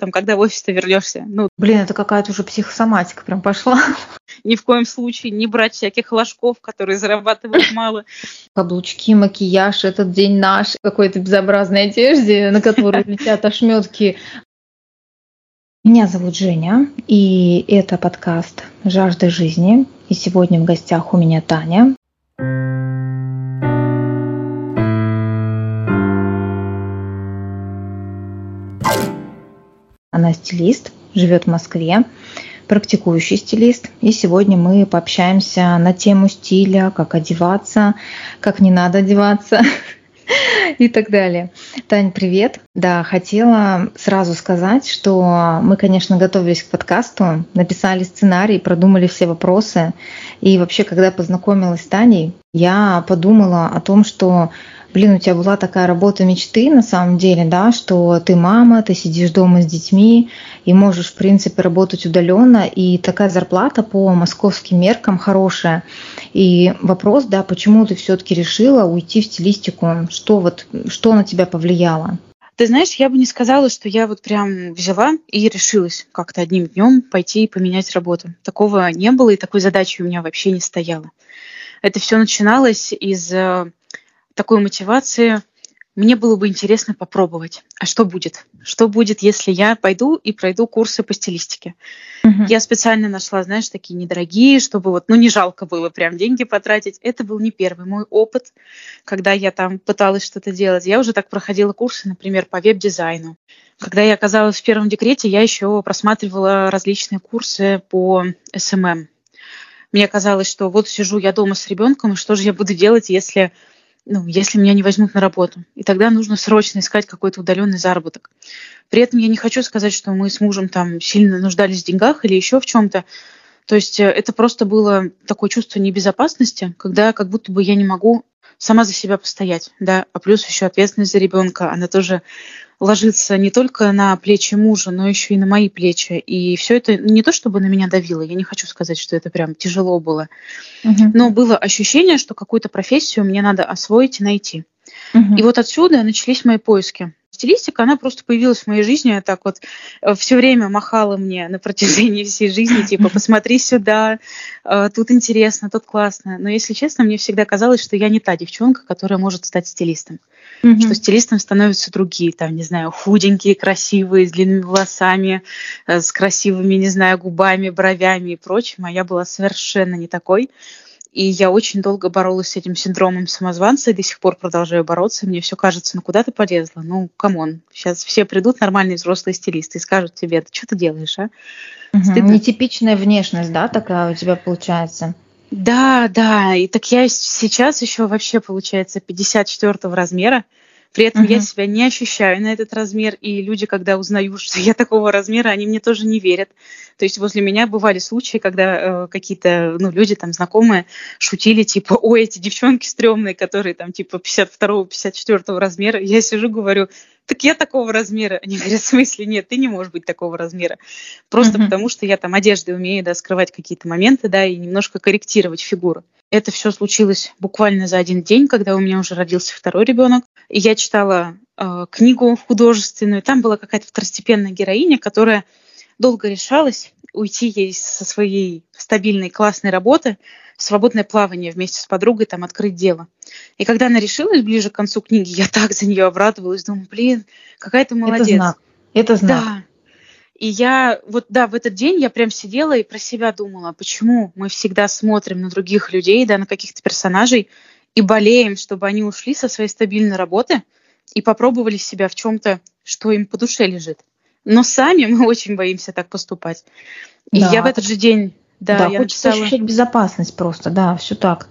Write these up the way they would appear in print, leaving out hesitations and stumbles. там, когда в офис-то вернешься. Ну, блин, это какая-то уже психосоматика прям пошла. Ни в коем случае не брать всяких ложков, которые зарабатывают мало. Каблучки, макияж, этот день наш, какой-то безобразной одежде, на которую летят ошметки. Меня зовут Женя, и это подкаст «Жажда жизни». И сегодня в гостях у меня Таня. Она стилист, живет в Москве, практикующий стилист. И сегодня мы пообщаемся на тему стиля, как одеваться, как не надо одеваться и так далее. Тань, привет! Да, хотела сразу сказать, что мы, конечно, готовились к подкасту, написали сценарий, продумали все вопросы. И вообще, когда познакомилась с Таней, я подумала о том, что у тебя была такая работа мечты, на самом деле, да, что ты мама, ты сидишь дома с детьми и можешь, в принципе, работать удаленно, и такая зарплата по московским меркам хорошая. И вопрос, да, почему ты все-таки решила уйти в стилистику, что на тебя повлияло? Ты знаешь, я бы не сказала, что я вот прям взяла и решилась как-то одним днем пойти и поменять работу. Такого не было, и такой задачи у меня вообще не стояло. Это все начиналось из такой мотивации: мне было бы интересно попробовать. А что будет? Что будет, если я пойду и пройду курсы по стилистике? Угу. Я специально нашла, знаешь, такие недорогие, чтобы вот, не жалко было прям деньги потратить. Это был не первый мой опыт, когда я там пыталась что-то делать. Я уже так проходила курсы, например, по веб-дизайну. Когда я оказалась в первом декрете, я еще просматривала различные курсы по SMM. Мне казалось, что вот сижу я дома с ребенком, и что же я буду делать, если меня не возьмут на работу. И тогда нужно срочно искать какой-то удаленный заработок. При этом я не хочу сказать, что мы с мужем там сильно нуждались в деньгах или еще в чем-то. То есть это просто было такое чувство небезопасности, когда как будто бы я не могу сама за себя постоять. Да? А плюс еще ответственность за ребенка, она тоже ложится не только на плечи мужа, но еще и на мои плечи. И все это не то чтобы на меня давило, я не хочу сказать, что это прям тяжело было, угу. Но было ощущение, что какую-то профессию мне надо освоить и найти. Угу. И вот отсюда начались мои поиски. Стилистика, она просто появилась в моей жизни, так вот все время махала мне на протяжении всей жизни, типа, посмотри сюда, тут интересно, тут классно. Но, если честно, мне всегда казалось, что я не та девчонка, которая может стать стилистом. Mm-hmm. Что стилистом становятся другие, там, не знаю, худенькие, красивые, с длинными волосами, с красивыми, не знаю, губами, бровями и прочим. А я была совершенно не такой. И я очень долго боролась с этим синдромом самозванца, и до сих пор продолжаю бороться. Мне все кажется, куда ты полезла? Камон, сейчас все придут нормальные взрослые стилисты и скажут тебе: да что ты делаешь, а? Угу. Нетипичная внешность, да, такая у тебя получается? Да, и так я сейчас еще вообще, получается, 54-го размера. При этом угу. Я себя не ощущаю на этот размер, и люди, когда узнают, что я такого размера, они мне тоже не верят. То есть возле меня бывали случаи, когда какие-то люди там знакомые шутили, типа: ой, эти девчонки стрёмные, которые там типа 52-го, 54-го размера. Я сижу, говорю: так я такого размера. Они говорят: в смысле? Нет, ты не можешь быть такого размера. Просто mm-hmm. потому, что я там одеждой умею, да, скрывать какие-то моменты, да, и немножко корректировать фигуру. Это все случилось буквально за один день, когда у меня уже родился второй ребенок. И я читала книгу художественную. Там была какая-то второстепенная героиня, которая долго решалась уйти ей со своей стабильной классной работы в свободное плавание вместе с подругой, там, открыть дело. И когда она решилась ближе к концу книги, я так за нее обрадовалась, думаю: какая ты молодец. Это знак. Да. И я в этот день я прям сидела и про себя думала: почему мы всегда смотрим на других людей, да, на каких-то персонажей и болеем, чтобы они ушли со своей стабильной работы и попробовали себя в чем-то, что им по душе лежит. Но сами мы очень боимся так поступать. И да, я в этот же день... Да, я хочется ощущать безопасность просто, да, все так.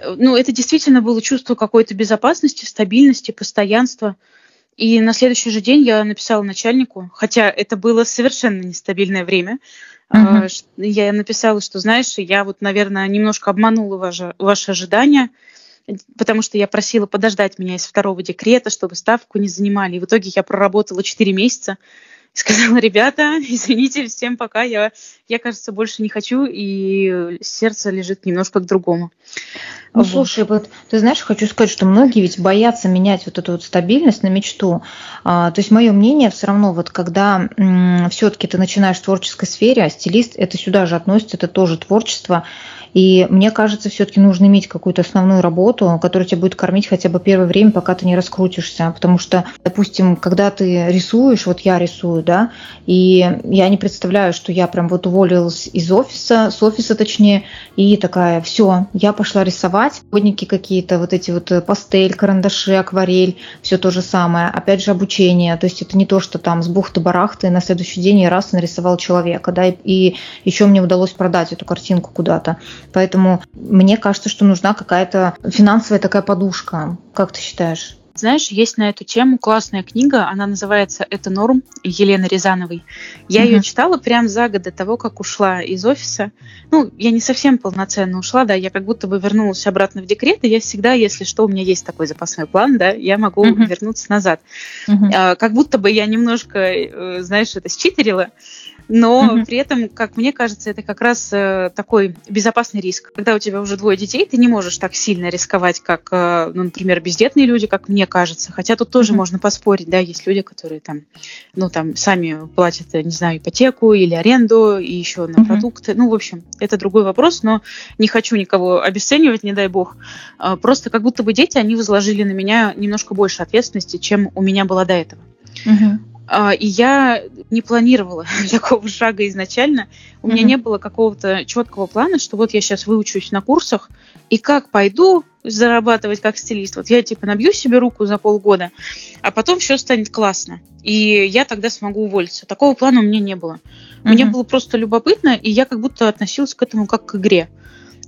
Это действительно было чувство какой-то безопасности, стабильности, постоянства. И на следующий же день я написала начальнику, хотя это было совершенно нестабильное время. Uh-huh. Я написала, что, знаешь, я наверное, немножко обманула ваши ожидания, потому что я просила подождать меня из второго декрета, чтобы ставку не занимали. И в итоге я проработала 4 месяца. Сказала: ребята, извините, всем пока, я я, кажется, больше не хочу, и сердце лежит немножко к другому. Ну, вот. Слушай, вот ты знаешь, хочу сказать, что многие ведь боятся менять вот эту вот стабильность на мечту. То есть мое мнение все равно, вот когда все-таки ты начинаешь в творческой сфере, а стилист, это сюда же относится, это тоже творчество, и мне кажется, все-таки нужно иметь какую-то основную работу, которая тебя будет кормить хотя бы первое время, пока ты не раскрутишься. Потому что, допустим, когда ты рисуешь, вот я рисую, да, и я не представляю, что я прям вот уволилась из офиса, с офиса точнее, и такая, все, я пошла рисовать. Водники какие-то, вот эти вот пастель, карандаши, акварель, все то же самое. Опять же, обучение, то есть это не то, что там с бухты-барахты на следующий день я раз нарисовал человека, да, и еще мне удалось продать эту картинку куда-то. Поэтому мне кажется, что нужна какая-то финансовая такая подушка. Как ты считаешь? Знаешь, есть на эту тему классная книга, она называется «Это норм» Елены Резановой. Я ее читала прям за год до того, как ушла из офиса. Ну, я не совсем полноценно ушла, да, я как будто бы вернулась обратно в декрет, и я всегда, если что, у меня есть такой запасной план, да, я могу вернуться назад. Как будто бы я немножко, знаешь, это считерила. Но при этом, как мне кажется, это как раз такой безопасный риск. Когда у тебя уже 2 детей, ты не можешь так сильно рисковать, как, ну, например, бездетные люди, как мне кажется. Хотя тут тоже можно поспорить, да, есть люди, которые там, ну, там сами платят, не знаю, ипотеку или аренду, и еще на продукты. Ну, в общем, это другой вопрос, но не хочу никого обесценивать, не дай бог. Просто как будто бы дети, они возложили на меня немножко больше ответственности, чем у меня было до этого. И я не планировала такого шага изначально. У меня не было какого-то четкого плана, что вот я сейчас выучусь на курсах, и как пойду зарабатывать как стилист. Вот я типа набью себе руку за полгода, а потом все станет классно. И я тогда смогу уволиться. Такого плана у меня не было. Мне было просто любопытно, и я как будто относилась к этому как к игре.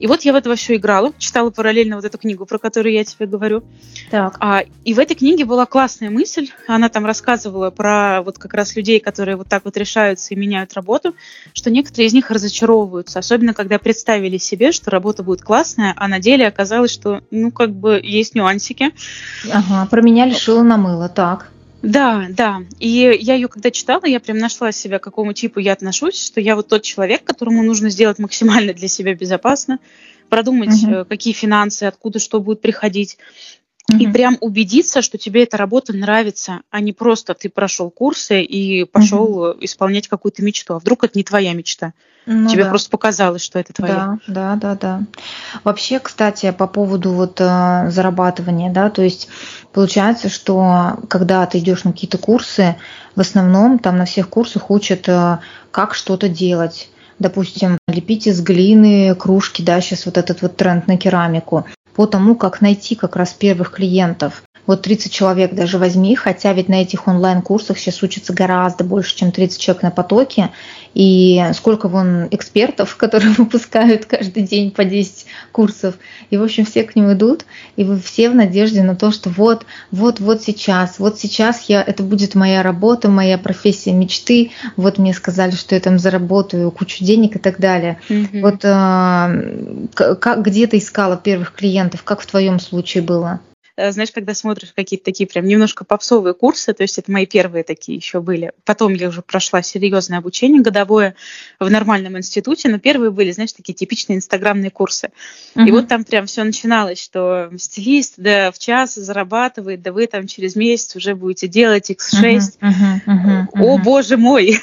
И вот я в это все играла, читала параллельно вот эту книгу, про которую я тебе говорю. Так. И в этой книге была классная мысль. Она там рассказывала про вот как раз людей, которые вот так вот решаются и меняют работу, что некоторые из них разочаровываются, особенно когда представили себе, что работа будет классная, а на деле оказалось, что, ну, как бы есть нюансики. Ага, про меня лишила на мыло, так. Да, да. И я ее когда читала, я прям нашла себя, к какому типу я отношусь, что я вот тот человек, которому нужно сделать максимально для себя безопасно, продумать, какие финансы, откуда что будет приходить, и прям убедиться, что тебе эта работа нравится, а не просто ты прошел курсы и пошел исполнять какую-то мечту. А вдруг это не твоя мечта? Ну, тебе просто показалось, что это твоя. Да, да, да, да. Вообще, кстати, по поводу вот зарабатывания, да, то есть получается, что когда ты идешь на какие-то курсы, в основном там на всех курсах учат, как что-то делать. Допустим, лепить из глины кружки, да, сейчас вот этот вот тренд на керамику. По тому, как найти как раз первых клиентов. Вот 30 человек даже возьми, хотя ведь на этих онлайн-курсах сейчас учатся гораздо больше, чем 30 человек на потоке. И сколько вон экспертов, которые выпускают каждый день по 10 курсов. И, в общем, все к ним идут, и вы все в надежде на то, что вот сейчас это будет моя работа, моя профессия мечты. Вот мне сказали, что я там заработаю кучу денег и так далее. Вот где ты искала первых клиентов? Как в твоем случае было? Знаешь, когда смотришь какие-то такие прям немножко попсовые курсы, то есть это мои первые такие еще были. Потом я уже прошла серьезное обучение годовое в нормальном институте, но первые были, знаешь, такие типичные инстаграмные курсы. И вот там прям все начиналось, что стилист, да, в час зарабатывает, да вы там через месяц уже будете делать X6. О, боже мой!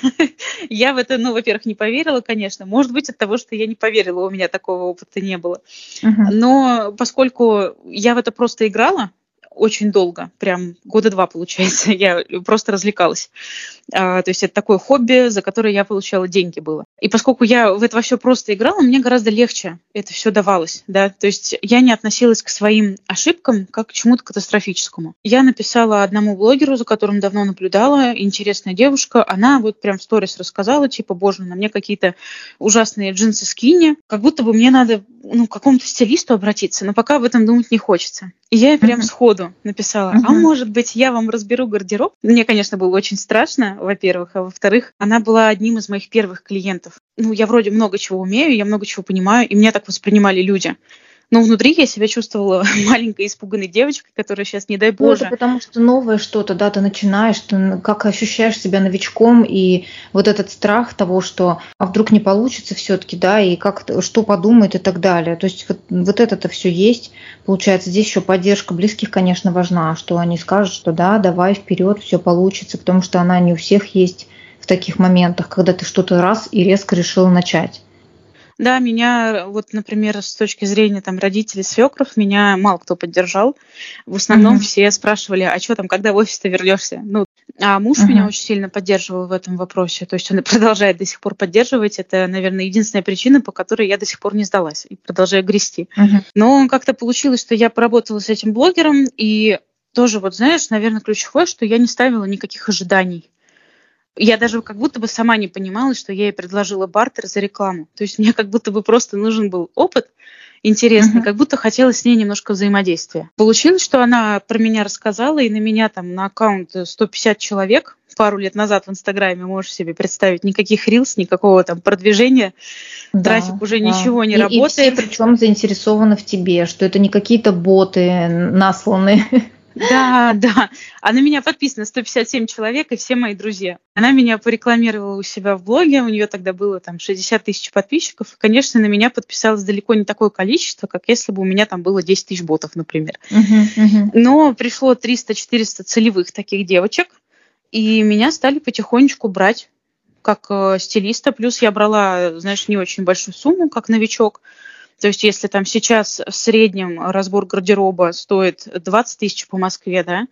Я в это, ну, во-первых, не поверила, конечно. Может быть, от того, что я не поверила, у меня такого опыта не было. Но поскольку я в это просто играла, очень долго, прям 2 года, получается, я просто развлекалась. То есть это такое хобби, за которое я получала деньги было. И поскольку я в это все просто играла, мне гораздо легче это все давалось, да. То есть я не относилась к своим ошибкам как к чему-то катастрофическому. Я написала одному блогеру, за которым давно наблюдала, интересная девушка, она вот прям в сторис рассказала, типа, боже, на мне какие-то ужасные джинсы скини, как будто бы мне надо, ну, к какому-то стилисту обратиться, но пока об этом думать не хочется. И я прям сходу написала, а может быть, я вам разберу гардероб? Мне, конечно, было очень страшно, во-первых, а во-вторых, она была одним из моих первых клиентов. Ну, я вроде много чего умею, я много чего понимаю, и меня так воспринимали люди. Но внутри я себя чувствовала маленькой испуганной девочкой, которая сейчас, не дай боже... Ну, это потому что новое что-то, да, ты начинаешь, ты как ощущаешь себя новичком, и вот этот страх того, что а вдруг не получится все-таки, да, и как, что подумает и так далее. То есть вот это-то все есть. Получается, здесь еще поддержка близких, конечно, важна, что они скажут, что да, давай вперед, все получится, потому что она не у всех есть в таких моментах, когда ты что-то раз и резко решила начать. Да, меня, вот, например, с точки зрения там, родителей, свекров, меня мало кто поддержал. В основном все спрашивали, а что там, когда в офис ты вернешься? Ну, а муж меня очень сильно поддерживал в этом вопросе. То есть он продолжает до сих пор поддерживать. Это, наверное, единственная причина, по которой я до сих пор не сдалась и продолжаю грести. Но как-то получилось, что я поработала с этим блогером. И тоже, вот знаешь, наверное, ключевое, что я не ставила никаких ожиданий. Я даже как будто бы сама не понимала, что я ей предложила бартер за рекламу. То есть мне как будто бы просто нужен был опыт интересный, как будто хотелось с ней немножко взаимодействия. Получилось, что она про меня рассказала, и на меня там на аккаунт 150 человек пару лет назад в Инстаграме, можешь себе представить, никаких рилс, никакого там продвижения, трафик уже ничего не работает. И все причем заинтересованы в тебе, что это не какие-то боты насланные. Да, да. А на меня подписано 157 человек и все мои друзья. Она меня порекламировала у себя в блоге, у нее тогда было там 60 тысяч подписчиков. И, конечно, на меня подписалось далеко не такое количество, как если бы у меня там было 10 тысяч ботов, например. Но пришло 300-400 целевых таких девочек, и меня стали потихонечку брать как стилиста. Плюс я брала, знаешь, не очень большую сумму, как новичок. То есть если там сейчас в среднем разбор гардероба стоит 20 тысяч по Москве, да,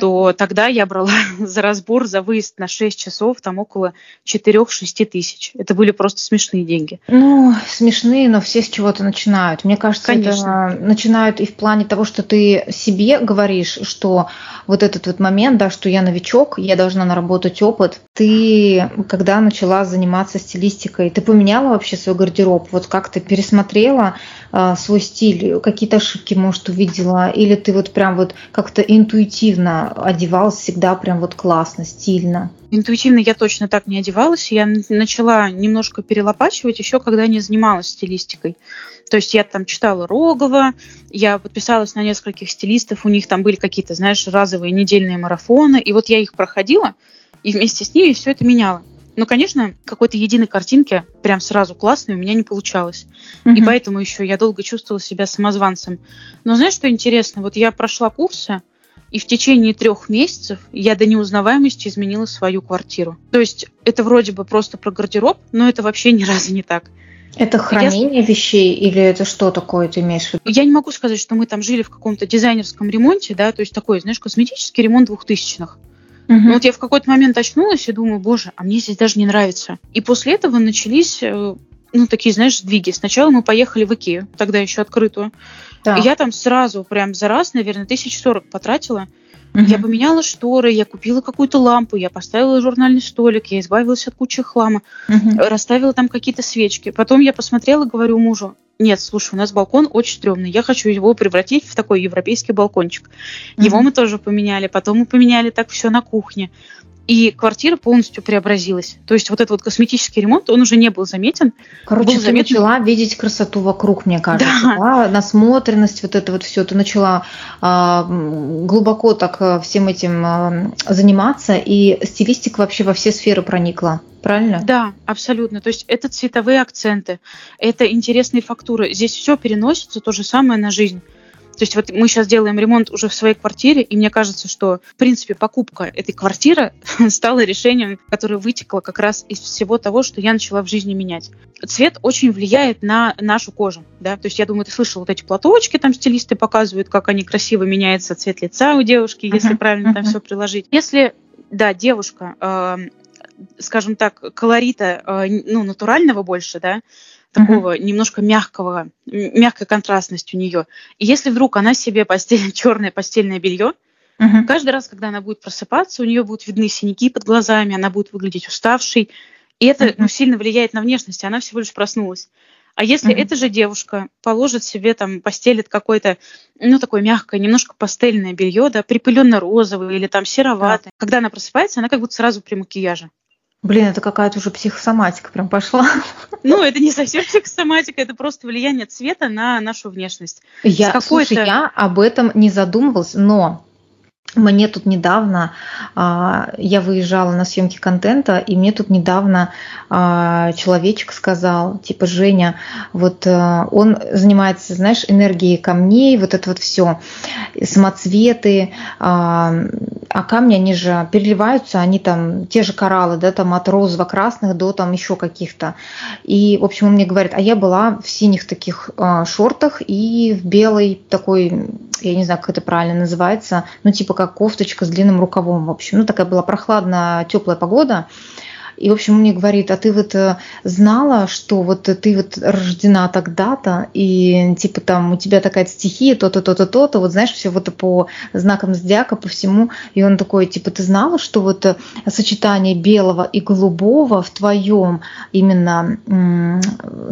то тогда я брала за разбор, за выезд на 6 часов там около 4-6 тысяч. Это были просто смешные деньги. Ну, смешные, но все с чего-то начинают. Мне кажется, конечно, это начинают и в плане того, что ты себе говоришь, что вот этот вот момент, да, что я новичок, я должна наработать опыт. Ты, когда начала заниматься стилистикой, ты поменяла вообще свой гардероб? Вот как ты пересмотрела свой стиль, какие-то ошибки, может, увидела, или ты вот прям вот как-то интуитивно одевалась всегда прям вот классно, стильно? Интуитивно я точно так не одевалась, я начала немножко перелопачивать еще, когда не занималась стилистикой. То есть я там читала Рогова, я подписалась на нескольких стилистов, у них там были какие-то, знаешь, разовые недельные марафоны, и вот я их проходила, и вместе с ними все это меняла. Но, конечно, какой-то единой картинки прям сразу классной у меня не получалось. И поэтому еще я долго чувствовала себя самозванцем. Но знаешь, что интересно? Вот я прошла курсы, и в течение 3 месяцев я до неузнаваемости изменила свою квартиру. То есть это вроде бы просто про гардероб, но это вообще ни разу не так. Это хранение вещей или это что такое ты имеешь в виду? Я не могу сказать, что мы там жили в каком-то дизайнерском ремонте, да, то есть такой, знаешь, косметический ремонт 2000-х. Ну, вот я в какой-то момент очнулась и думаю, боже, а мне здесь даже не нравится. И после этого начались, ну, такие, знаешь, сдвиги. Сначала мы поехали в Икею, тогда еще открытую. Да. И я там сразу, прям за раз, наверное, 40 тысяч потратила. Я поменяла шторы, я купила какую-то лампу, я поставила журнальный столик, я избавилась от кучи хлама, расставила там какие-то свечки. Потом я посмотрела, говорю мужу, нет, слушай, у нас балкон очень стрёмный, я хочу его превратить в такой европейский балкончик. Его мы тоже поменяли, потом мы поменяли так все на кухне. И квартира полностью преобразилась. То есть вот этот вот косметический ремонт, он уже не был заметен. Короче, ты начала видеть красоту вокруг, мне кажется. Да. Насмотренность, вот это вот все. Ты начала глубоко так всем этим заниматься, и стилистика вообще во все сферы проникла. Правильно? Да, абсолютно. То есть это цветовые акценты, это интересные фактуры. Здесь все переносится, то же самое на жизнь. То есть вот мы сейчас делаем ремонт уже в своей квартире, и мне кажется, что, в принципе, покупка этой квартиры стала решением, которое вытекло как раз из всего того, что я начала в жизни менять. Цвет очень влияет на нашу кожу, да, то есть я думаю, ты слышала вот эти платочки, там стилисты показывают, как они красиво меняется цвет лица у девушки, если правильно там все приложить. Если, да, девушка, скажем так, колорита, ну, натурального больше, да, такого немножко мягкой контрастности у нее. И если вдруг она себе постелит черное постельное белье, каждый раз, когда она будет просыпаться, у нее будут видны синяки под глазами, она будет выглядеть уставшей. И это сильно влияет на внешность, она всего лишь проснулась. А если эта же девушка положит себе, там, постелит какое-то, ну, такое мягкое, немножко пастельное белье, да, припыленно-розовое или там сероватое, когда она просыпается, она как будто сразу при макияже. Блин, это какая-то уже психосоматика прям пошла. Ну, это не совсем психосоматика, это просто влияние цвета на нашу внешность. Я об этом не задумывалась, но мне тут недавно, я выезжала на съемки контента, и мне тут недавно человечек сказал, типа, Женя, вот он занимается, знаешь, энергией камней, вот это вот все, самоцветы, а камни, они же переливаются, они там, те же кораллы, да, там от розово-красных до там еще каких-то. И, в общем, он мне говорит, а я была в синих таких шортах и в белой такой, я не знаю, как это правильно называется, ну, типа как кофточка с длинным рукавом, в общем. Ну, такая была прохладная, теплая погода. И, в общем, он мне говорит, а ты вот знала, что вот ты вот рождена тогда-то, и типа там у тебя такая стихия, то-то, то-то, то-то, вот знаешь, все вот по знакам зодиака, по всему. И он такой, типа, ты знала, что вот сочетание белого и голубого в твоем именно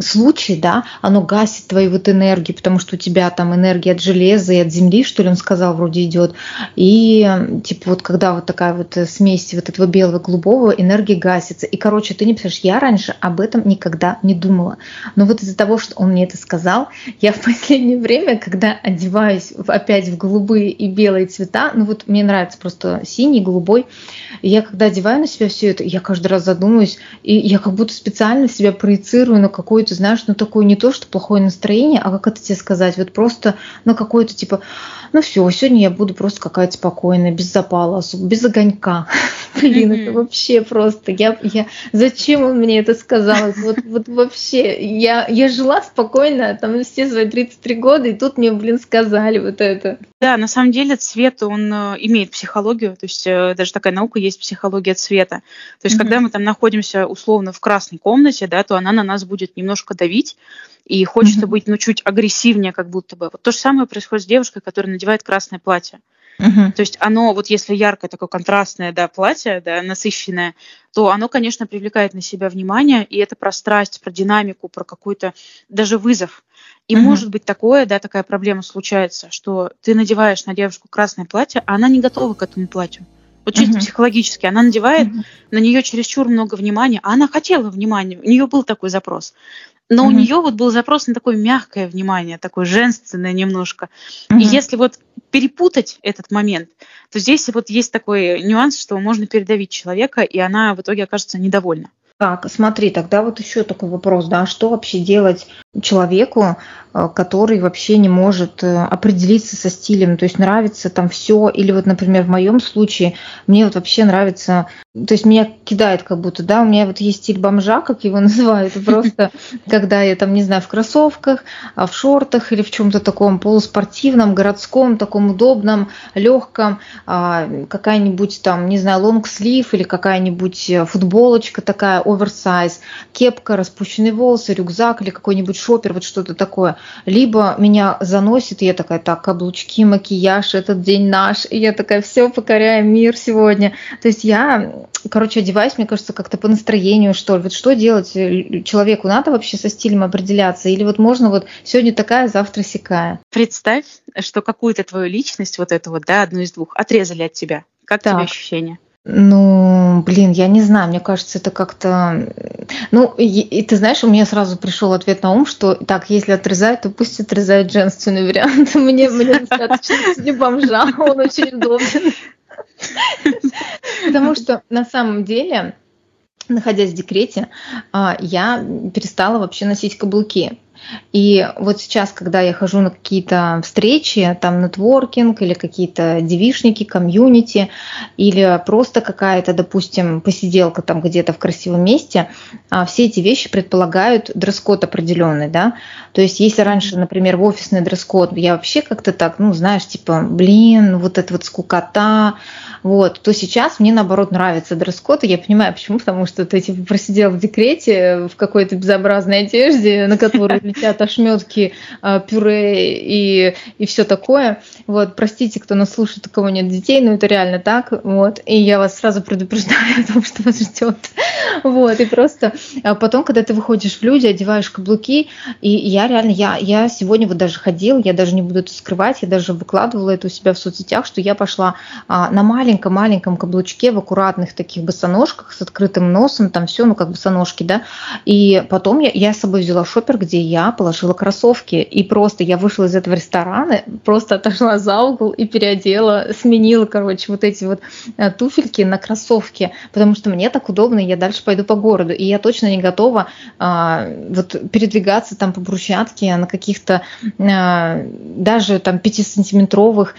случае, да, оно гасит твои вот энергии, потому что у тебя там энергия от железа и от земли, что ли, он сказал, вроде идет. И типа вот когда вот такая вот смесь вот этого белого и голубого, энергия гасит. И, короче, ты не пишешь, я раньше об этом никогда не думала. Но вот из-за того, что он мне это сказал, я в последнее время, когда одеваюсь опять в голубые и белые цвета, ну вот мне нравится просто синий, голубой, я когда одеваю на себя все это, я каждый раз задумываюсь, и я как будто специально себя проецирую на какое-то, знаешь, ну такое не то, что плохое настроение, а как это тебе сказать, вот просто на какое-то типа, ну все, сегодня я буду просто какая-то спокойная, без запала, без огонька. Блин, это вообще просто... Я зачем он мне это сказал? Вот вообще, я жила спокойно, там все свои 33 года, и тут мне, блин, сказали вот это. Да, на самом деле цвет, он имеет психологию, то есть даже такая наука есть, психология цвета. То есть когда мы там находимся условно в красной комнате, да, то она на нас будет немножко давить, и хочется быть, ну, чуть агрессивнее как будто бы. Вот то же самое происходит с девушкой, которая надевает красное платье. То есть оно, вот если яркое, такое контрастное, да, платье, да, насыщенное, то оно, конечно, привлекает на себя внимание, и это про страсть, про динамику, про какой-то даже вызов. И может быть такое, да, такая проблема случается, что ты надеваешь на девушку красное платье, а она не готова к этому платью. Вот чисто психологически. Она надевает на нее чересчур много внимания, а она хотела внимания, у нее был такой запрос. Но у нее вот был запрос на такое мягкое внимание, такое женственное немножко. И если вот перепутать этот момент, то здесь вот есть такой нюанс, что можно передавить человека, и она в итоге окажется недовольна. Так, смотри, тогда вот еще такой вопрос, да, что вообще делать человеку, который вообще не может определиться со стилем, то есть нравится там все, или вот, например, в моем случае мне вот вообще нравится, то есть меня кидает как будто, да, у меня вот есть стиль бомжа, как его называют, просто когда я там, не знаю, в кроссовках, в шортах или в чем-то таком полуспортивном, городском, таком удобном, легком, какая-нибудь там, не знаю, лонгслив или какая-нибудь футболочка такая, оверсайз, кепка, распущенные волосы, рюкзак или какой-нибудь шопер, вот что-то такое. Либо меня заносит, и я такая, так, каблучки, макияж, этот день наш, и я такая, все, покоряем мир сегодня. То есть я, короче, одеваюсь, мне кажется, как-то по настроению, что ли. Вот что делать человеку? Надо вообще со стилем определяться? Или вот можно вот сегодня такая, завтра сякая? Представь, что какую-то твою личность, вот эту вот, да, одну из двух, отрезали от тебя. Как так тебе ощущение? Ну, блин, я не знаю, мне кажется, это как-то... Ну, и ты знаешь, у меня сразу пришел ответ на ум, что так, если отрезают, то пусть отрезают женственный вариант. Мне достаточно не бомжа, он очень удобен. Потому что на самом деле, находясь в декрете, я перестала вообще носить каблуки. И вот сейчас, когда я хожу на какие-то встречи, там нетворкинг или какие-то девичники, комьюнити, или просто какая-то, допустим, посиделка там где-то в красивом месте, все эти вещи предполагают дресс-код определенный, да. То есть если раньше, например, в офисный дресс-код я вообще как-то так, ну, знаешь, типа, блин, вот это вот скукота, вот, то сейчас мне, наоборот, нравится дресс-код, и я понимаю, почему, потому что ты, типа, просидел в декрете в какой-то безобразной одежде, на которую летят ошметки, пюре и все такое. Вот, простите, кто нас слушает, у кого нет детей, но это реально так. Вот, и я вас сразу предупреждаю о том, что вас ждет. Вот, и просто потом, когда ты выходишь в люди, одеваешь каблуки, и я реально, я сегодня вот даже ходила, я даже не буду это скрывать, я даже выкладывала это у себя в соцсетях, что я пошла на маленьком-маленьком каблучке, в аккуратных таких босоножках с открытым носом, там все, ну как босоножки, да, и потом я с собой взяла шопер, где я положила кроссовки, и просто я вышла из этого ресторана, просто отошла за угол и переодела, сменила, короче, вот эти вот туфельки на кроссовки, потому что мне так удобно, я дальше пойду по городу, и я точно не готова вот передвигаться там по брусчатке на каких-то даже там 5-сантиметровых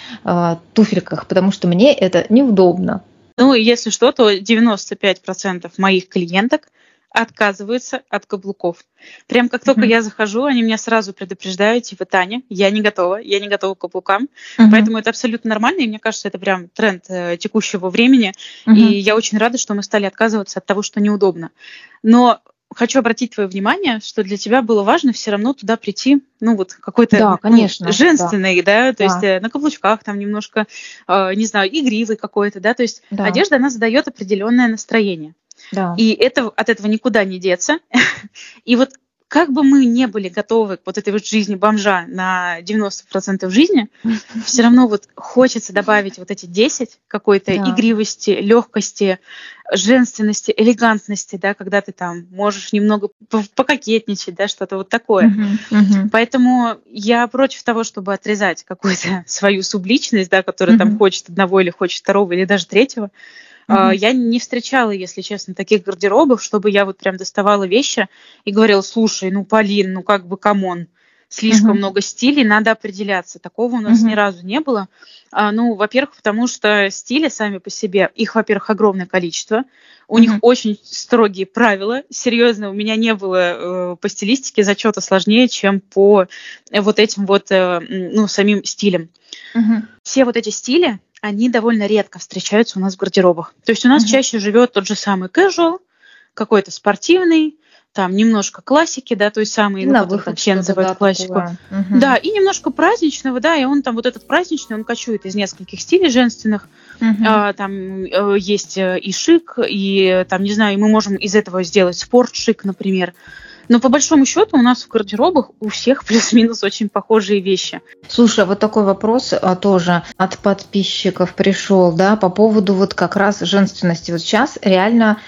туфельках, потому что мне это неудобно. Ну и если что, то 95% моих клиенток отказываются от каблуков. Прям как только я захожу, они меня сразу предупреждают, типа, Таня, я не готова к каблукам. Поэтому это абсолютно нормально, и мне кажется, это прям тренд текущего времени. И я очень рада, что мы стали отказываться от того, что неудобно. Но хочу обратить твое внимание, что для тебя было важно все равно туда прийти, ну вот какой-то женственный, да, то есть на каблучках там немножко, не знаю, игривый какой-то, да, то есть одежда, она задает определенное настроение. Да. И это, от этого никуда не деться. И вот как бы мы не были готовы к вот этой вот жизни бомжа на 90% жизни, все равно вот хочется добавить вот эти 10 какой-то игривости, легкости, женственности, элегантности, да, когда ты там можешь немного пококетничать, да, что-то вот такое. Поэтому я против того, чтобы отрезать какую-то свою субличность, да, которая там хочет одного или хочет второго или даже третьего. Я не встречала, если честно, таких гардеробов, чтобы я вот прям доставала вещи и говорила, слушай, ну, Полин, ну, как бы, камон, слишком много стилей, надо определяться. Такого у нас ни разу не было. Ну, во-первых, потому что стили сами по себе, их, во-первых, огромное количество, у них очень строгие правила. Серьезно, у меня не было по стилистике зачета сложнее, чем по вот этим вот, ну, самим стилям. Все вот эти стили, они довольно редко встречаются у нас в гардеробах. То есть у нас чаще живет тот же самый casual, какой-то спортивный, там немножко классики, да, той самой, ну, вот вообще называют классику. Да, и немножко праздничного, да, и он там вот этот праздничный, он кочует из нескольких стилей женственных. Там есть и шик, и там, не знаю, мы можем из этого сделать спорт-шик, например. Но по большому счету у нас в гардеробах у всех плюс-минус очень похожие вещи. Слушай, вот такой вопрос тоже от подписчиков пришел, да, по поводу вот как раз женственности. Вот сейчас реально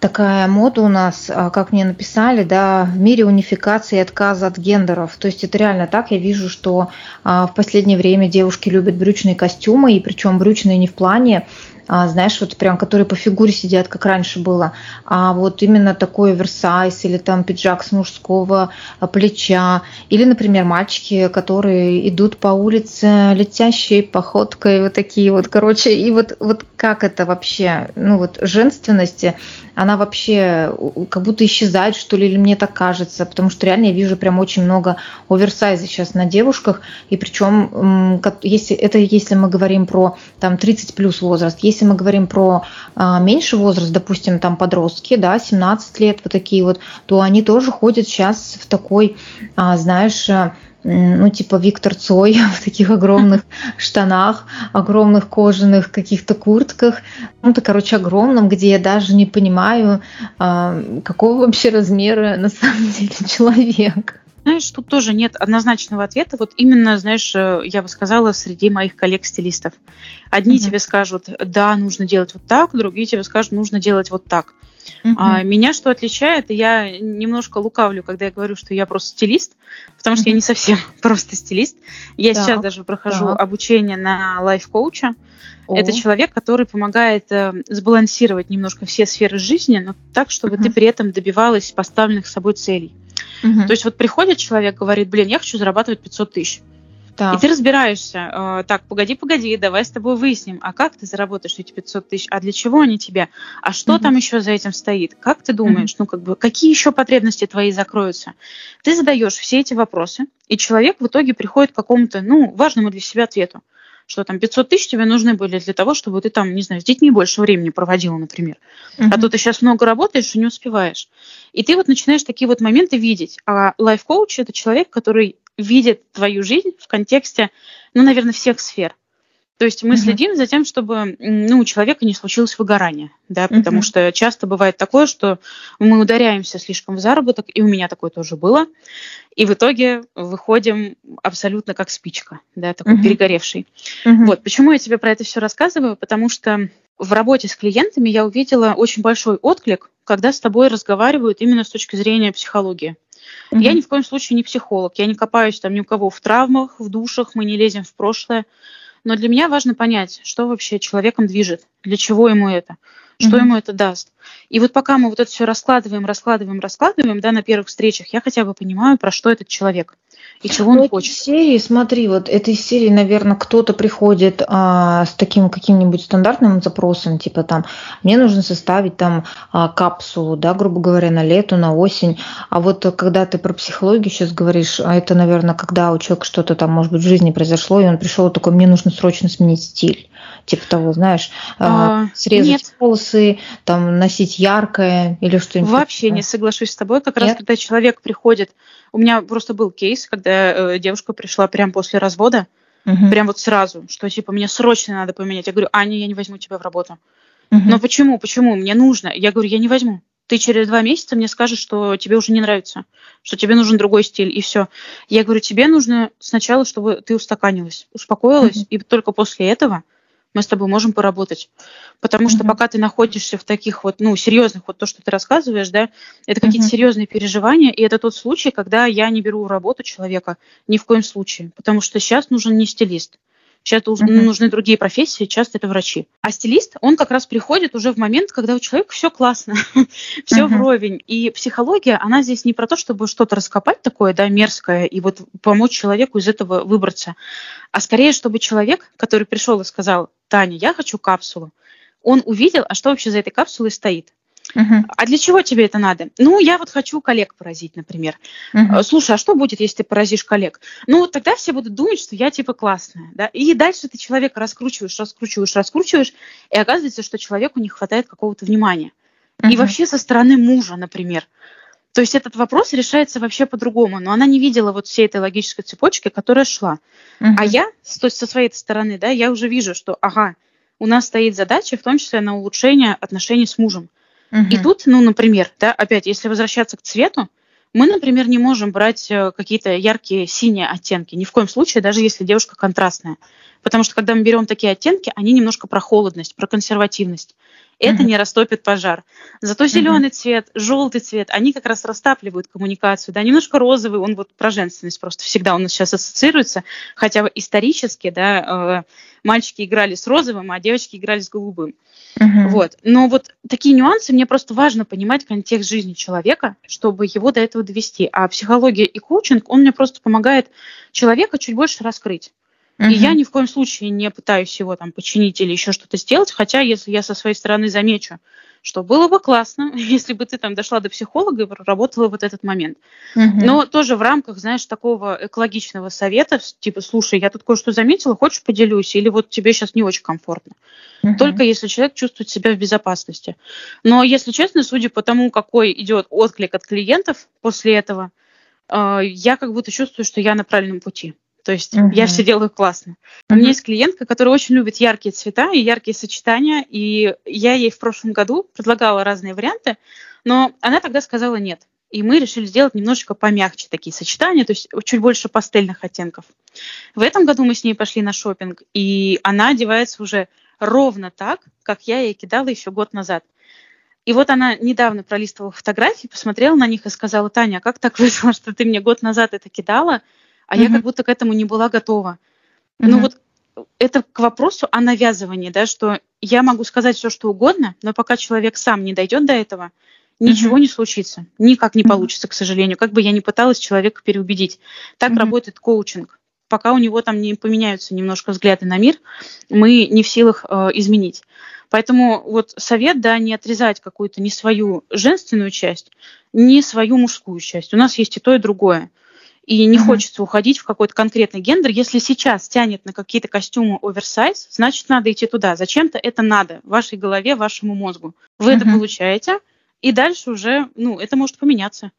такая мода у нас, как мне написали, да, в мире унификации и отказа от гендеров. То есть это реально так. Я вижу, что в последнее время девушки любят брючные костюмы, и причем брючные не в плане, знаешь, вот прям, которые по фигуре сидят, как раньше было, а вот именно такой оверсайз или там пиджак с мужского плеча, или, например, мальчики, которые идут по улице летящей походкой, вот такие вот, короче, и вот как это вообще, ну вот женственность, она вообще как будто исчезает, что ли, или мне так кажется, потому что реально я вижу прям очень много оверсайза сейчас на девушках, и причем, если мы говорим про там 30+ возраст, если мы говорим про меньший возраст, допустим, там подростки, да, 17 лет, вот такие вот, то они тоже ходят сейчас в такой, знаешь, ну, типа Виктор Цой в таких огромных штанах, огромных кожаных каких-то куртках, ну-то, короче, огромном, где я даже не понимаю, какого вообще размера на самом деле человек. Знаешь, тут тоже нет однозначного ответа. Вот именно, знаешь, я бы сказала, среди моих коллег-стилистов. Одни тебе скажут, да, нужно делать вот так, другие тебе скажут, нужно делать вот так. А меня что отличает? Я немножко лукавлю, когда я говорю, что я просто стилист, потому что я не совсем просто стилист. Я сейчас даже прохожу обучение на лайф-коуча. Это человек, который помогает сбалансировать немножко все сферы жизни, но так, чтобы ты при этом добивалась поставленных собой целей. То есть вот приходит человек, говорит, блин, я хочу зарабатывать 500 тысяч. И ты разбираешься, так, погоди, давай с тобой выясним, а как ты заработаешь эти 500 тысяч, а для чего они тебе, а что там еще за этим стоит, как ты думаешь, ну как бы, какие еще потребности твои закроются. Ты задаешь все эти вопросы, и человек в итоге приходит к какому-то, ну, важному для себя ответу. что там 500 тысяч тебе нужны были для того, чтобы ты там, не знаю, с детьми больше времени проводила, например. Uh-huh. А то ты сейчас много работаешь и не успеваешь. И ты вот начинаешь такие вот моменты видеть. А лайф-коуч – это человек, который видит твою жизнь в контексте, ну, наверное, всех сфер. То есть мы uh-huh. следим за тем, чтобы у человека не случилось выгорание, да, потому uh-huh. что часто бывает такое, что мы ударяемся слишком в заработок, и у меня такое тоже было, и в итоге выходим абсолютно как спичка, да, такой uh-huh. перегоревший. Uh-huh. Вот, почему я тебе про это все рассказываю, потому что в работе с клиентами я увидела очень большой отклик, когда с тобой разговаривают именно с точки зрения психологии. Uh-huh. Я ни в коем случае не психолог, я не копаюсь там ни у кого в травмах, в душах, мы не лезем в прошлое. Но для меня важно понять, что вообще человеком движет, для чего ему это, что mm-hmm. ему это даст. И вот пока мы вот это все раскладываем, да, на первых встречах, я хотя бы понимаю, про что этот человек и чего он хочет. Этой серии, наверное, кто-то приходит с таким каким-нибудь стандартным запросом, типа там, мне нужно составить там капсулу, да, грубо говоря, на лето, на осень. А вот когда ты про психологию сейчас говоришь, это, наверное, когда у человека что-то там, может быть, в жизни произошло, и он пришел такой, мне нужно срочно сменить стиль. Типа того, знаешь, срезать волосы, там, носить яркое или что-нибудь. Вообще не соглашусь с тобой. Как раз когда человек приходит... У меня просто был кейс, когда девушка пришла прямо после развода, угу. прям вот сразу, что типа мне срочно надо поменять. Я говорю, Аня, я не возьму тебя в работу. Угу. Но почему? Мне нужно. Я говорю, я не возьму. Ты через 2 месяца мне скажешь, что тебе уже не нравится, что тебе нужен другой стиль, и все. Я говорю, тебе нужно сначала, чтобы ты устаканилась, успокоилась, угу. и только после этого мы с тобой можем поработать. Потому mm-hmm. что пока ты находишься в таких вот, серьезных, вот то, что ты рассказываешь, да, это какие-то mm-hmm. серьезные переживания, и это тот случай, когда я не беру в работу человека ни в коем случае, потому что сейчас нужен не стилист. Сейчас mm-hmm. нужны другие профессии, часто это врачи. А стилист, он как раз приходит уже в момент, когда у человека все классно, все mm-hmm. вровень. И психология, она здесь не про то, чтобы что-то раскопать такое, да, мерзкое, и вот помочь человеку из этого выбраться, а скорее, чтобы человек, который пришел и сказал, Таня, я хочу капсулу, он увидел, а что вообще за этой капсулой стоит. Uh-huh. А для чего тебе это надо? Я вот хочу коллег поразить, например. Uh-huh. Слушай, а что будет, если ты поразишь коллег? Тогда все будут думать, что я типа классная. Да? И дальше ты человека раскручиваешь, и оказывается, что человеку не хватает какого-то внимания. Uh-huh. И вообще со стороны мужа, например. То есть этот вопрос решается вообще по-другому, но она не видела вот всей этой логической цепочки, которая шла. Uh-huh. А я, со своей стороны, да, я уже вижу, что, у нас стоит задача, в том числе на улучшение отношений с мужем. И тут, например, да, опять, если возвращаться к цвету, мы, например, не можем брать какие-то яркие синие оттенки, ни в коем случае, даже если девушка контрастная. Потому что, когда мы берем такие оттенки, они немножко про холодность, про консервативность. Это не растопит пожар. Зато зеленый цвет, желтый цвет, они как раз растапливают коммуникацию. Да, немножко розовый, он вот про женственность просто всегда у нас сейчас ассоциируется. Хотя бы исторически, да, мальчики играли с розовым, а девочки играли с голубым. Вот. Но вот такие нюансы, мне просто важно понимать контекст жизни человека, чтобы его до этого довести. А психология и коучинг, он мне просто помогает человека чуть больше раскрыть. И я ни в коем случае не пытаюсь его там починить или еще что-то сделать, хотя если я со своей стороны замечу, что было бы классно, если бы ты там дошла до психолога и проработала вот этот момент. Но тоже в рамках, знаешь, такого экологичного совета, типа, слушай, я тут кое-что заметила, хочешь поделюсь, или вот тебе сейчас не очень комфортно. Только если человек чувствует себя в безопасности. Но, если честно, судя по тому, какой идет отклик от клиентов после этого, я как будто чувствую, что я на правильном пути. То есть я все делаю классно. У меня есть клиентка, которая очень любит яркие цвета и яркие сочетания, и я ей в прошлом году предлагала разные варианты, но она тогда сказала нет. И мы решили сделать немножечко помягче такие сочетания, то есть чуть больше пастельных оттенков. В этом году мы с ней пошли на шопинг, и она одевается уже ровно так, как я ей кидала еще год назад. И вот она недавно пролистывала фотографии, посмотрела на них и сказала, Таня, а как так вышло, что ты мне год назад это кидала? А я как будто к этому не была готова. Вот это к вопросу о навязывании, да, что я могу сказать все, что угодно, но пока человек сам не дойдет до этого, ничего не случится, никак не получится, к сожалению, как бы я ни пыталась человека переубедить. Так работает коучинг. Пока у него там не поменяются немножко взгляды на мир, мы не в силах изменить. Поэтому вот совет, да, не отрезать какую-то не свою женственную часть, не свою мужскую часть. У нас есть и то, и другое. и не хочется уходить в какой-то конкретный гендер. Если сейчас тянет на какие-то костюмы оверсайз, значит, надо идти туда. Зачем-то это надо вашей голове, вашему мозгу. Вы это получаете, и дальше уже, это может поменяться.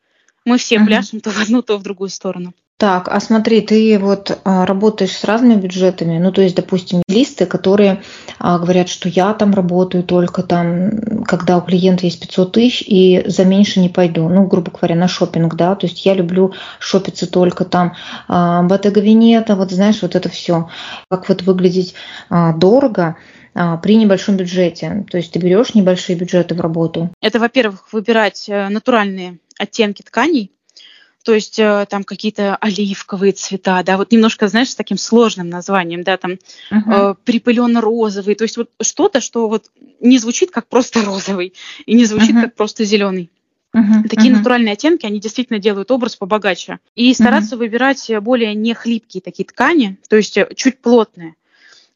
Мы все пляшем то в одну, то в другую сторону. Так, а смотри, ты вот работаешь с разными бюджетами, то есть, допустим, листы, которые говорят, что я там работаю только там, когда у клиента есть 500 тысяч, и за меньше не пойду, грубо говоря, на шопинг, да, то есть я люблю шопиться только там Bottega Veneta, вот это все, как вот выглядеть дорого при небольшом бюджете, то есть ты берешь небольшие бюджеты в работу. Это, во-первых, выбирать натуральные оттенки тканей, то есть там какие-то оливковые цвета, да, вот немножко, знаешь, с таким сложным названием, да, там припылённо-розовый, то есть вот что-то, что вот не звучит как просто розовый и не звучит как просто зеленый. Такие натуральные оттенки, они действительно делают образ побогаче. И стараться выбирать более не хлипкие такие ткани, то есть чуть плотные,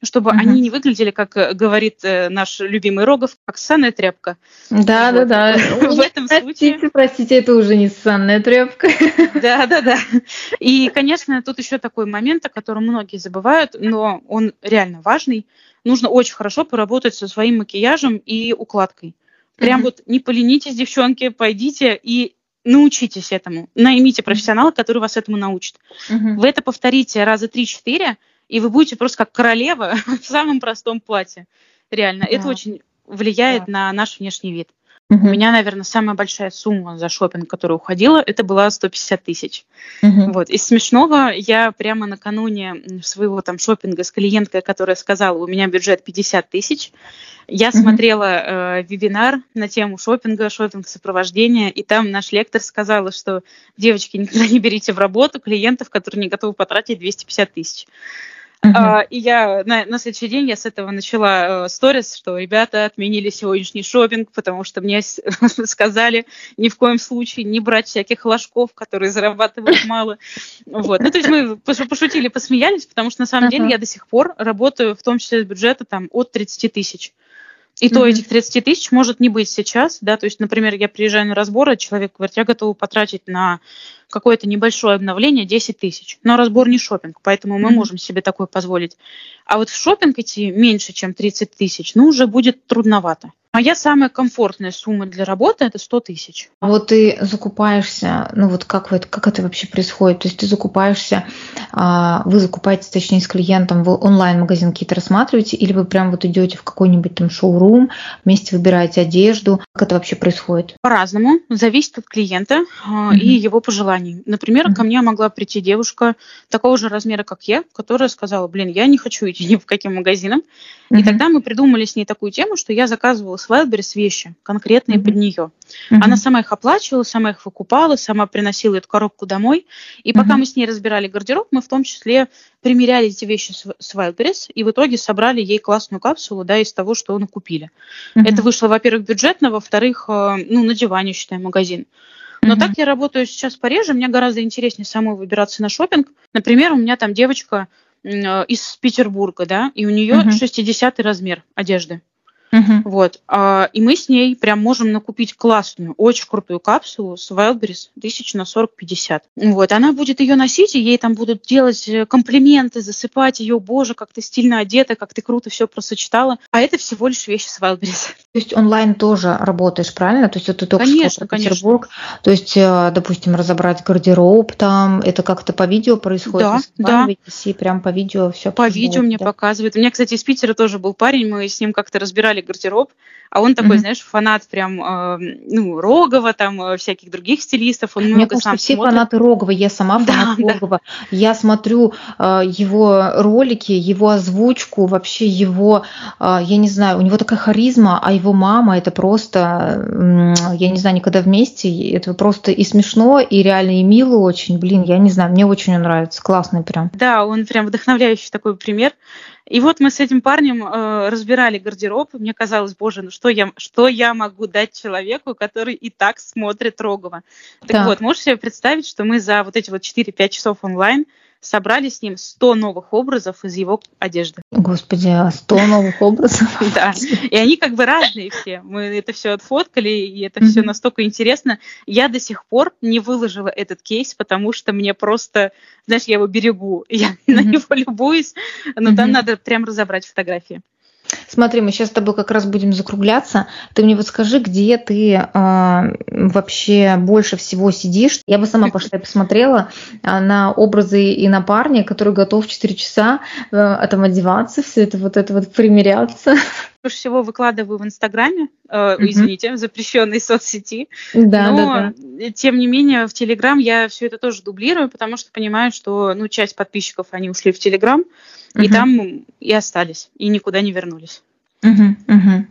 чтобы они не выглядели, как говорит наш любимый Рогов, как ссаная тряпка. Да. В этом случае... Простите, это уже не ссаная тряпка. Да. И, конечно, тут еще такой момент, о котором многие забывают, но он реально важный. Нужно очень хорошо поработать со своим макияжем и укладкой. Прям вот не поленитесь, девчонки, пойдите и научитесь этому. Наймите профессионала, который вас этому научит. Вы это повторите раза 3-4, и вы будете просто как королева в самом простом платье. Реально. Да. Это очень влияет на наш внешний вид. У меня, наверное, самая большая сумма за шопинг, которая уходила, это была 150 тысяч. Из смешного я прямо накануне своего там шопинга с клиенткой, которая сказала, у меня бюджет 50 тысяч, я смотрела вебинар на тему шопинга, шопинг-сопровождения, и там наш лектор сказала, что, девочки, никогда не берите в работу клиентов, которые не готовы потратить 250 тысяч. И я на следующий день я с этого начала сторис, что ребята отменили сегодняшний шопинг, потому что мне сказали ни в коем случае не брать всяких ложков, которые зарабатывают мало. То есть мы пошутили, посмеялись, потому что на самом деле я до сих пор работаю в том числе с бюджета там, от 30 тысяч. И то этих 30 тысяч может не быть сейчас, да, то есть, например, я приезжаю на разбор, а человек говорит, я готова потратить на какое-то небольшое обновление 10 тысяч, но разбор не шопинг, поэтому мы можем себе такое позволить. А вот в шопинг идти меньше, чем 30 тысяч, уже будет трудновато. Моя самая комфортная сумма для работы – это 100 тысяч. А вот ты закупаешься, как это вообще происходит? То есть ты закупаешься, вы закупаетесь, точнее, с клиентом в онлайн-магазин какие-то рассматриваете, или вы прям идете в какой-нибудь там шоурум, вместе выбираете одежду? Как это вообще происходит? По-разному, зависит от клиента и его пожеланий. Например, ко мне могла прийти девушка такого же размера, как я, которая сказала, я не хочу идти ни в каким магазинам. И тогда мы придумали с ней такую тему, что я заказывала с Wildberries вещи, конкретные под нее. Она сама их оплачивала, сама их выкупала, сама приносила эту коробку домой. И пока мы с ней разбирали гардероб, мы в том числе примеряли эти вещи с Wildberries и в итоге собрали ей классную капсулу, да, из того, что накупили. Это вышло, во-первых, бюджетно, во-вторых, на диване, считай, магазин. Но так я работаю сейчас пореже, мне гораздо интереснее самой выбираться на шопинг. Например, у меня там девочка из Петербурга, да, и у нее 60-й размер одежды. И мы с ней прям можем накупить классную, очень крутую капсулу с Wildberries 1000 на 40-50. Она будет ее носить, и ей там будут делать комплименты, засыпать ее, боже, как ты стильно одета, как ты круто все просочетала. А это всего лишь вещи с Wildberries. То есть онлайн тоже работаешь, правильно? То есть это только конечно, Петербург. Конечно. То есть, допустим, разобрать гардероб там, это как-то по видео происходит? Да. И прям по видео все. По видео мне показывают. У меня, кстати, из Питера тоже был парень, мы с ним как-то разбирали гардероб, а он такой, знаешь, фанат прям, Рогова, там, всяких других стилистов, он много сам смотрит. Мне кажется, все фанаты Рогова, я сама фанат Рогова. Я смотрю его ролики, его озвучку, вообще его, я не знаю, у него такая харизма, а его мама, это просто, я не знаю, никогда вместе, это просто и смешно, и реально, и мило очень, я не знаю, мне очень он нравится, классный прям. Да, он прям вдохновляющий такой пример. И вот мы с этим парнем разбирали гардероб, и мне казалось, боже, что я могу дать человеку, который и так смотрит Рогова? Так вот, можешь себе представить, что мы за вот эти 4-5 часов онлайн собрали с ним 100 новых образов из его одежды. Господи, 100 новых образов? Да, и они как бы разные все. Мы это все отфоткали, и это все настолько интересно. Я до сих пор не выложила этот кейс, потому что мне просто, знаешь, я его берегу, я на него любуюсь, но там надо прям разобрать фотографии. Смотри, мы сейчас с тобой как раз будем закругляться. Ты мне вот скажи, где ты вообще больше всего сидишь. Я бы сама пошла и посмотрела на образы и на парня, который готов 4 часа там одеваться, все это вот примеряться. Больше всего выкладываю в Инстаграме, извините, в запрещенной соцсети, но тем не менее в Телеграм я все это тоже дублирую, потому что понимаю, что часть подписчиков, они ушли в Телеграм, и там и остались, и никуда не вернулись.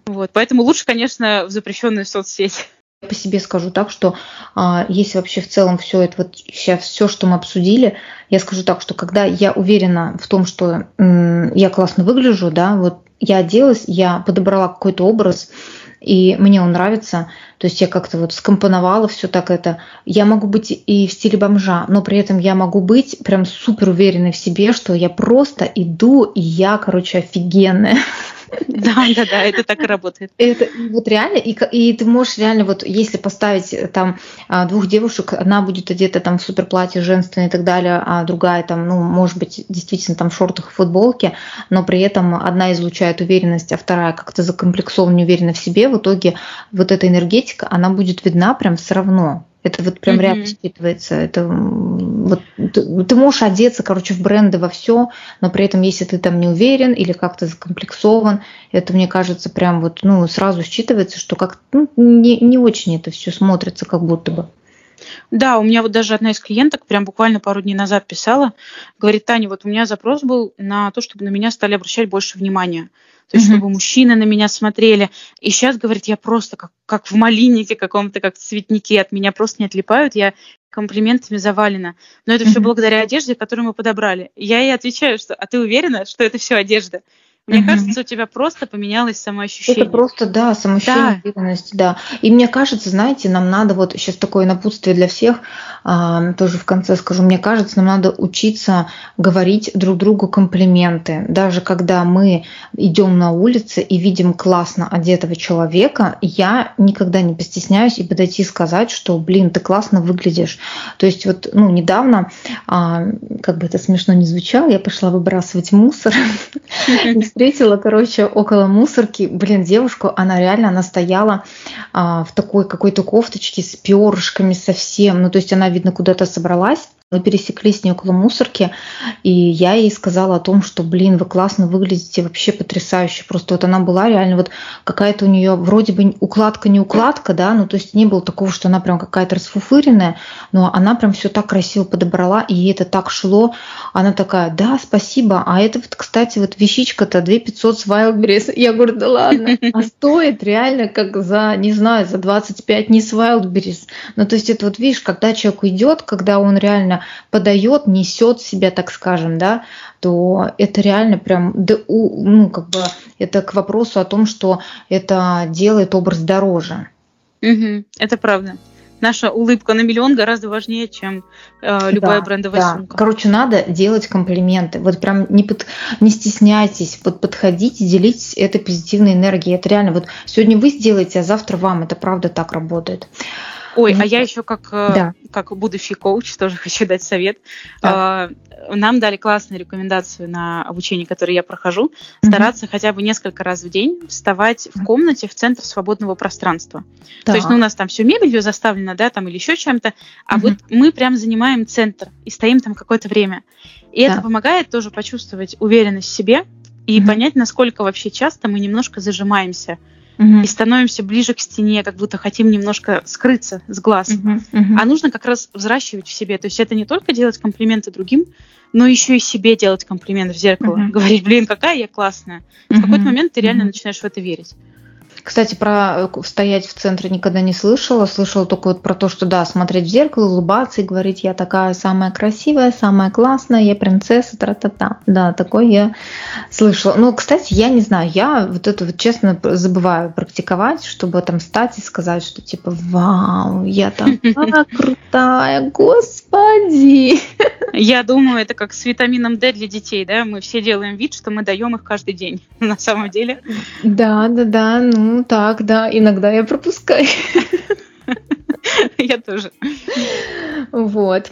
Вот, поэтому лучше, конечно, в запрещенную соцсеть. По себе скажу так, что если вообще в целом все это вот сейчас все, что мы обсудили, я скажу так, что когда я уверена в том, что я классно выгляжу, да, вот я оделась, я подобрала какой-то образ, и мне он нравится, то есть я как-то вот скомпоновала все так это. Я могу быть и в стиле бомжа, но при этом я могу быть прям супер уверенной в себе, что я просто иду, и я, короче, офигенная. Да, это так и работает. Это вот реально, и ты можешь реально вот, если поставить там двух девушек, одна будет одета там в суперплатье женственное и так далее, а другая там, может быть, действительно там в шортах и футболке, но при этом одна излучает уверенность, а вторая как-то закомплексована, не уверена в себе, в итоге вот эта энергетика, она будет видна прям все равно. Это вот прям рядом считывается. Это вот, ты можешь одеться, короче, в бренды во все, но при этом, если ты там не уверен или как-то закомплексован, это, мне кажется, прям вот, сразу считывается, что как-то не очень это все смотрится, как будто бы. Да, у меня вот даже одна из клиенток прям буквально пару дней назад писала, говорит: Таня, вот у меня запрос был на то, чтобы на меня стали обращать больше внимания, то есть чтобы мужчины на меня смотрели. И сейчас, говорит, я просто как в малиннике каком-то, как в цветнике, от меня просто не отлипают, я комплиментами завалена. Но это все благодаря одежде, которую мы подобрали. Я ей отвечаю, что: а ты уверена, что это все одежда? Мне кажется, у тебя просто поменялось самоощущение. Это просто, да, самоощущение, уверенность, да. И мне кажется, знаете, нам надо, вот сейчас такое напутствие для всех, тоже в конце скажу, мне кажется, нам надо учиться говорить друг другу комплименты. Даже когда мы идем на улице и видим классно одетого человека, я никогда не постесняюсь и подойти и сказать, что, блин, ты классно выглядишь. То есть вот, недавно, как бы это смешно не звучало, я пошла выбрасывать мусор, встретила, короче, около мусорки, девушку, она стояла в такой какой-то кофточке с перышками совсем, то есть она, видно, куда-то собралась. Мы пересеклись с ней около мусорки, и я ей сказала о том, что, вы классно выглядите, вообще потрясающе. Просто вот она была реально вот какая-то у нее вроде бы укладка-не-укладка, да, то есть не было такого, что она прям какая-то расфуфыренная, но она прям все так красиво подобрала, и ей это так шло. Она такая: да, спасибо, а это вот, кстати, вот вещичка-то 2500 с Wildberries. Я говорю: да ладно, а стоит реально как за, не знаю, за 25 не с Wildberries. То есть это вот, видишь, когда человек идет, когда он реально подает, несет себя, так скажем, да, то это реально прям, это к вопросу о том, что это делает образ дороже. Это правда. Наша улыбка на миллион гораздо важнее, чем любая брендовая сумка. Короче, надо делать комплименты. Вот прям не стесняйтесь, подходите, делитесь этой позитивной энергией. Это реально, вот сегодня вы сделаете, а завтра вам. Это правда так работает. Ой, а я еще как будущий коуч тоже хочу дать совет. Да. Нам дали классную рекомендацию на обучение, которое я прохожу, стараться хотя бы несколько раз в день вставать в комнате в центр свободного пространства. Да. То есть у нас там все мебелью заставлено, да, там или еще чем-то, а вот мы прям занимаем центр и стоим там какое-то время. И это помогает тоже почувствовать уверенность в себе и понять, насколько вообще часто мы немножко зажимаемся. И становимся ближе к стене, как будто хотим немножко скрыться с глаз. А нужно как раз взращивать в себе. То есть это не только делать комплименты другим, но еще и себе делать комплимент в зеркало. Говорить: блин, какая я классная. В какой-то момент ты реально начинаешь в это верить. Кстати, про стоять в центре никогда не слышала. Слышала только вот про то, что да, смотреть в зеркало, улыбаться и говорить: я такая самая красивая, самая классная, я принцесса, тра-та-та. Да, такое я слышала. Но, кстати, я не знаю, я вот это вот честно забываю практиковать, чтобы там встать и сказать, что типа: вау, я такая крутая, господи. Я думаю, это как с витамином D для детей, да? Мы все делаем вид, что мы даем их каждый день, на самом деле. Да, ну так, да, иногда я пропускаю. Я тоже. Вот.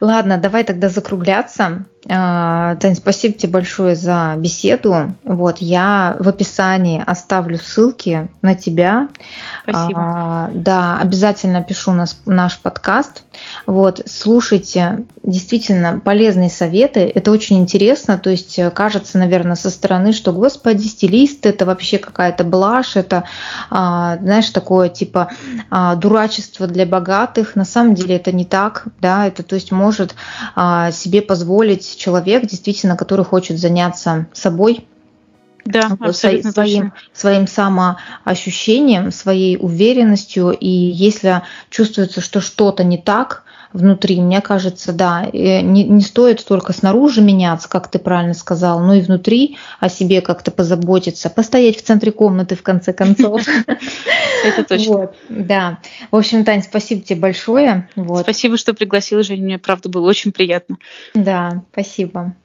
Ладно, давай тогда закругляться. Тань, спасибо тебе большое за беседу. Вот, я в описании оставлю ссылки на тебя. Спасибо. Да, обязательно пишу наш подкаст. Вот, слушайте, действительно полезные советы. Это очень интересно. То есть кажется, наверное, со стороны, что, господи, стилист, это вообще какая-то блажь, это, знаешь, такое типа дурачество для богатых. На самом деле это не так, да, это, то есть, может себе позволить человек, действительно, который хочет заняться собой, да, своим самоощущением, своей уверенностью. И если чувствуется, что что-то не так внутри, мне кажется, да, не стоит только снаружи меняться, как ты правильно сказал, но и внутри о себе как-то позаботиться, постоять в центре комнаты, в конце концов. Это точно. Да. В общем, Тань, спасибо тебе большое. Спасибо, что пригласила, Женя. Мне, правда, было очень приятно. Да, спасибо.